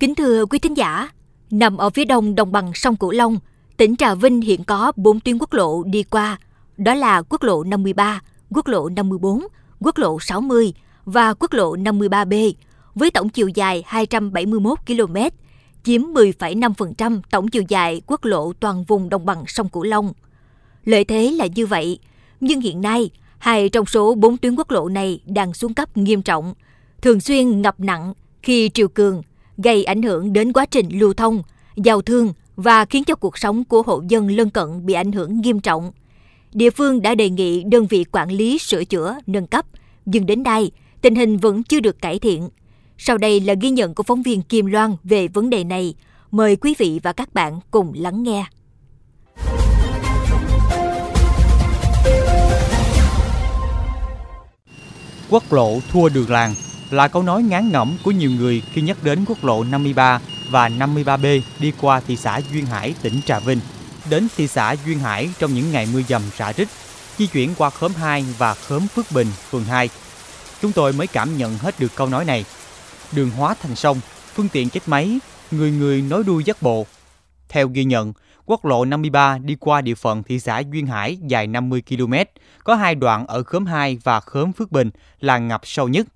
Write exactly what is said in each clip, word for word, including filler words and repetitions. Kính thưa quý thính giả, nằm ở phía đông đồng bằng sông Cửu Long, tỉnh Trà Vinh hiện có bốn tuyến quốc lộ đi qua, đó là quốc lộ năm mươi ba, quốc lộ năm mươi bốn, quốc lộ sáu mươi và quốc lộ năm mươi ba B, với tổng chiều dài hai trăm bảy mươi mốt ki lô mét, chiếm mười phẩy năm phần trăm tổng chiều dài quốc lộ toàn vùng đồng bằng sông Cửu Long. Lợi thế là như vậy, nhưng hiện nay, hai trong số bốn tuyến quốc lộ này đang xuống cấp nghiêm trọng, thường xuyên ngập nặng khi triều cường, gây ảnh hưởng đến quá trình lưu thông, giao thương và khiến cho cuộc sống của hộ dân lân cận bị ảnh hưởng nghiêm trọng. Địa phương đã đề nghị đơn vị quản lý sửa chữa, nâng cấp, nhưng đến nay, tình hình vẫn chưa được cải thiện. Sau đây là ghi nhận của phóng viên Kim Loan về vấn đề này. Mời quý vị và các bạn cùng lắng nghe. Quốc lộ thua đường làng là câu nói ngán ngẩm của nhiều người khi nhắc đến quốc lộ năm mươi ba và năm mươi ba B đi qua thị xã Duyên Hải, tỉnh Trà Vinh. Đến thị xã Duyên Hải trong những ngày mưa dầm rả rích, di chuyển qua khóm hai và khóm Phước Bình, phường hai, chúng tôi mới cảm nhận hết được câu nói này. Đường hóa thành sông, phương tiện chết máy, người người nói đuôi dắt bộ. Theo ghi nhận, quốc lộ năm mươi ba đi qua địa phận thị xã Duyên Hải dài năm mươi ki lô mét, có hai đoạn ở khóm hai và khóm Phước Bình là ngập sâu nhất.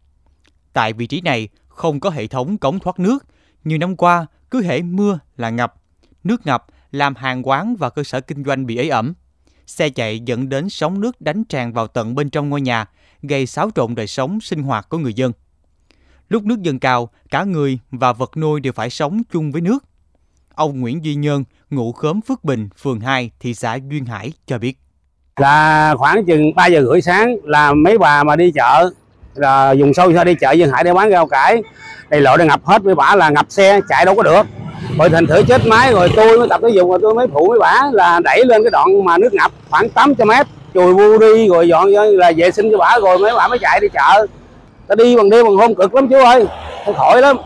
Tại vị trí này, không có hệ thống cống thoát nước. Nhiều năm qua, cứ hễ mưa là ngập. Nước ngập làm hàng quán và cơ sở kinh doanh bị ế ẩm. Xe chạy dẫn đến sóng nước đánh tràn vào tận bên trong ngôi nhà, gây xáo trộn đời sống sinh hoạt của người dân. Lúc nước dâng cao, cả người và vật nuôi đều phải sống chung với nước. Ông Nguyễn Duy Nhơn, ngụ khóm Phước Bình, phường hai, thị xã Duyên Hải cho biết. Là khoảng chừng ba giờ rưỡi sáng là mấy bà mà đi chợ, là dùng sâu ra đi chợ Duyên Hải để bán rau cải. Đây lộ đã ngập hết với bả là ngập xe, chạy đâu có được. Rồi thành thử chết máy, rồi tôi mới tập thể dục, rồi tôi mới phụ với bả là đẩy lên cái đoạn mà nước ngập khoảng tám trăm mét. Chùi bu đi rồi dọn là vệ sinh cho bả, rồi mấy bả mới chạy đi chợ. Ta đi bằng đêm bằng hôm cực lắm chú ơi, không khỏi lắm.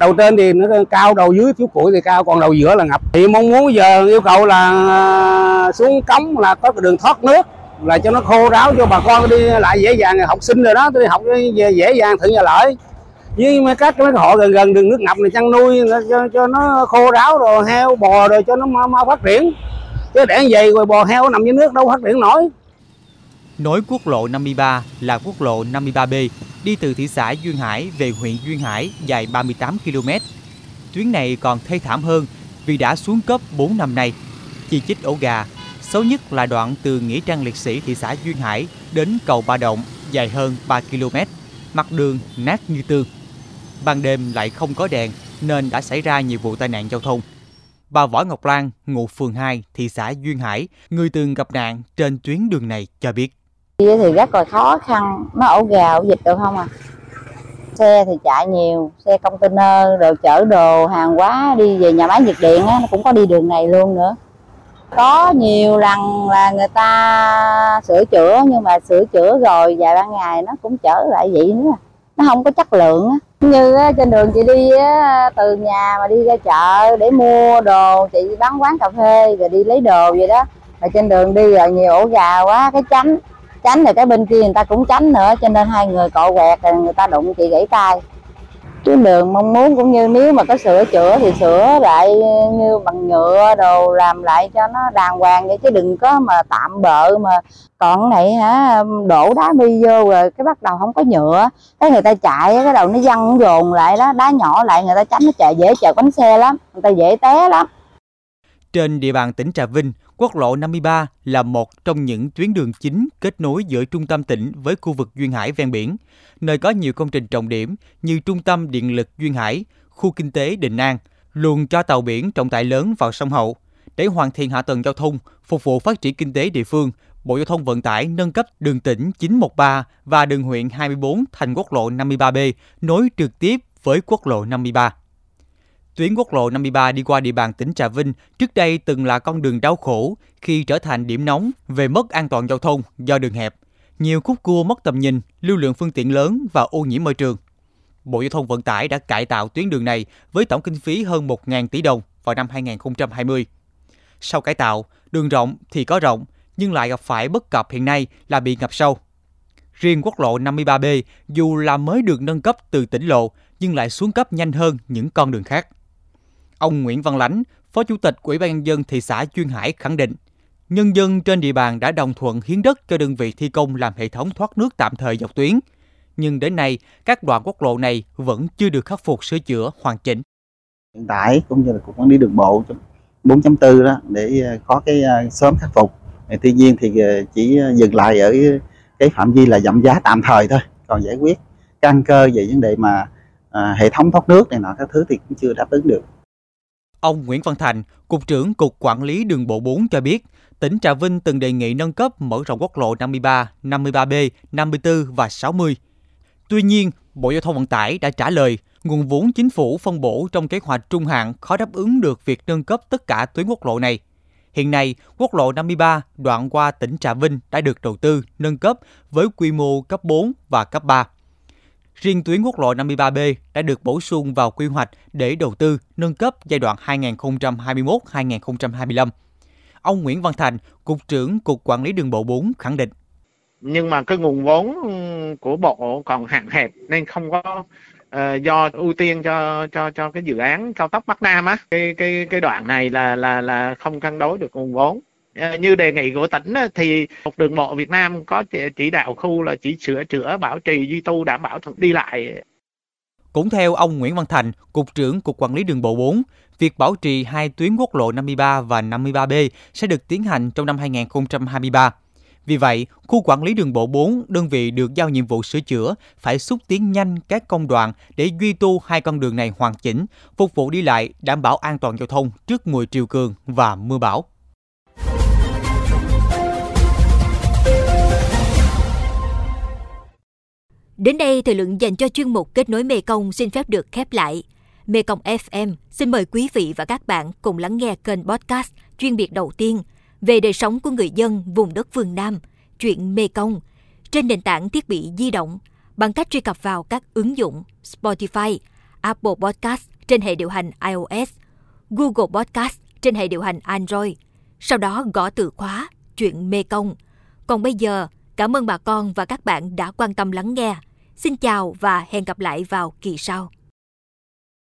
Đầu trên thì nó cao, đầu dưới thiếu củi thì cao, còn đầu giữa là ngập. Thì mong muốn giờ yêu cầu là xuống cống là có cái đường thoát nước, là cho nó khô ráo cho bà con đi lại dễ dàng. Học sinh rồi đó, tôi đi học về dễ dàng thuận lợi. Với các cái hộ gần gần đường nước ngập này chăn nuôi cho, cho nó khô ráo, rồi heo bò rồi cho nó mau, mau phát triển. Chứ để như vậy rồi bò heo nằm dưới nước đâu phát triển nổi. Nối quốc lộ năm mươi ba là quốc lộ năm mươi ba B đi từ thị xã Duyên Hải về huyện Duyên Hải dài ba mươi tám ki lô mét. Tuyến này còn thê thảm hơn vì đã xuống cấp bốn năm nay. Chi chít ổ gà, xấu nhất là đoạn từ nghĩa trang liệt sĩ thị xã Duyên Hải đến cầu Ba Động dài hơn ba ki lô mét, mặt đường nát như tương. Ban đêm lại không có đèn nên đã xảy ra nhiều vụ tai nạn giao thông. Bà Võ Ngọc Lan, ngụ phường hai, thị xã Duyên Hải, người từng gặp nạn trên tuyến đường này cho biết. Thì rất là khó khăn, nó ổ gà, ổ dịch được không à? Xe thì chạy nhiều, xe container, rồi chở đồ, hàng hóa đi về nhà máy nhiệt điện á, nó cũng có đi đường này luôn nữa. Có nhiều lần là người ta sửa chữa, nhưng mà sửa chữa rồi vài ba ngày nó cũng chở lại vậy nữa. Nó không có chất lượng á. Như trên đường chị đi từ nhà mà đi ra chợ để mua đồ, chị bán quán cà phê rồi đi lấy đồ vậy đó. Mà trên đường đi rồi nhiều ổ gà quá, cái tránh. Tránh rồi cái bên kia người ta cũng tránh nữa, cho nên hai người cọ quẹt rồi người ta đụng chị gãy tay. Tuyến đường mong muốn cũng như nếu mà có sửa chữa thì sửa lại như bằng nhựa đồ, làm lại cho nó đàng hoàng vậy, chứ đừng có mà tạm bợ mà còn này hả, đổ đá mi vô rồi cái bắt đầu không có nhựa, cái người ta chạy cái đầu nó văng dồn lại đó, đá nhỏ lại người ta tránh nó chạy dễ chở bánh xe lắm, người ta dễ té lắm. Trên địa bàn tỉnh Trà Vinh, quốc lộ năm mươi ba là một trong những tuyến đường chính kết nối giữa trung tâm tỉnh với khu vực Duyên Hải ven biển, nơi có nhiều công trình trọng điểm như trung tâm điện lực Duyên Hải, khu kinh tế Định An, luồng cho tàu biển trọng tải lớn vào sông Hậu. Để hoàn thiện hạ tầng giao thông, phục vụ phát triển kinh tế địa phương, Bộ Giao thông Vận tải nâng cấp đường tỉnh chín một ba và đường huyện hai mươi bốn thành quốc lộ năm mươi ba B nối trực tiếp với quốc lộ năm mươi ba. Tuyến quốc lộ năm mươi ba đi qua địa bàn tỉnh Trà Vinh trước đây từng là con đường đau khổ khi trở thành điểm nóng về mất an toàn giao thông do đường hẹp, nhiều khúc cua mất tầm nhìn, lưu lượng phương tiện lớn và ô nhiễm môi trường. Bộ Giao thông Vận tải đã cải tạo tuyến đường này với tổng kinh phí hơn một nghìn tỷ đồng vào năm hai không hai không. Sau cải tạo, đường rộng thì có rộng nhưng lại gặp phải bất cập hiện nay là bị ngập sâu. Riêng quốc lộ năm mươi ba B dù là mới được nâng cấp từ tỉnh lộ nhưng lại xuống cấp nhanh hơn những con đường khác. Ông Nguyễn Văn Lánh, Phó Chủ tịch Ủy ban nhân dân thị xã Duyên Hải khẳng định, nhân dân trên địa bàn đã đồng thuận hiến đất cho đơn vị thi công làm hệ thống thoát nước tạm thời dọc tuyến, nhưng đến nay các đoạn quốc lộ này vẫn chưa được khắc phục sửa chữa hoàn chỉnh. Hiện tại cũng như là Cục Quản lý Đường bộ bốn chấm bốn đó để có cái sớm khắc phục. Tuy nhiên thì chỉ dừng lại ở cái phạm vi là giảm giá tạm thời thôi, còn giải quyết căn cơ về vấn đề mà à, hệ thống thoát nước này nọ các thứ thì cũng chưa đáp ứng được. Ông Nguyễn Văn Thành, Cục trưởng Cục Quản lý Đường bộ bốn cho biết, tỉnh Trà Vinh từng đề nghị nâng cấp mở rộng quốc lộ năm mươi ba, năm mươi ba B, năm mươi tư và sáu mươi. Tuy nhiên, Bộ Giao thông Vận tải đã trả lời, nguồn vốn chính phủ phân bổ trong kế hoạch trung hạn khó đáp ứng được việc nâng cấp tất cả tuyến quốc lộ này. Hiện nay, quốc lộ năm mươi ba đoạn qua tỉnh Trà Vinh đã được đầu tư nâng cấp với quy mô cấp bốn và cấp ba. Riêng tuyến quốc lộ năm mươi ba B đã được bổ sung vào quy hoạch để đầu tư nâng cấp giai đoạn hai nghìn không trăm hai mươi mốt đến hai nghìn không trăm hai mươi lăm. Ông Nguyễn Văn Thành, Cục trưởng Cục Quản lý Đường bộ bốn khẳng định. Nhưng mà cái nguồn vốn của bộ còn hạn hẹp nên không có uh, do ưu tiên cho cho cho cái dự án cao tốc Bắc Nam á, cái cái cái đoạn này là là là không cân đối được nguồn vốn. Như đề nghị của tỉnh thì Cục Đường bộ Việt Nam có chỉ đạo khu là chỉ sửa chữa, bảo trì, duy tu đảm bảo đi lại. Cũng theo ông Nguyễn Văn Thành, Cục trưởng Cục Quản lý Đường bộ bốn, việc bảo trì hai tuyến quốc lộ năm mươi ba và năm mươi ba B sẽ được tiến hành trong năm hai nghìn không trăm hai mươi ba. Vì vậy, khu quản lý đường bộ bốn, đơn vị được giao nhiệm vụ sửa chữa, phải xúc tiến nhanh các công đoạn để duy tu hai con đường này hoàn chỉnh, phục vụ đi lại, đảm bảo an toàn giao thông trước mùa triều cường và mưa bão. Đến đây, thời lượng dành cho chuyên mục Kết nối Mê Công xin phép được khép lại. Mê Công ép em xin mời quý vị và các bạn cùng lắng nghe kênh podcast chuyên biệt đầu tiên về đời sống của người dân vùng đất phương Nam, chuyện Mê Công, trên nền tảng thiết bị di động bằng cách truy cập vào các ứng dụng Spotify, Apple Podcast trên hệ điều hành iOS, Google Podcast trên hệ điều hành Android, sau đó gõ từ khóa chuyện Mê Công. Còn bây giờ, cảm ơn bà con và các bạn đã quan tâm lắng nghe. Xin chào và hẹn gặp lại vào kỳ sau.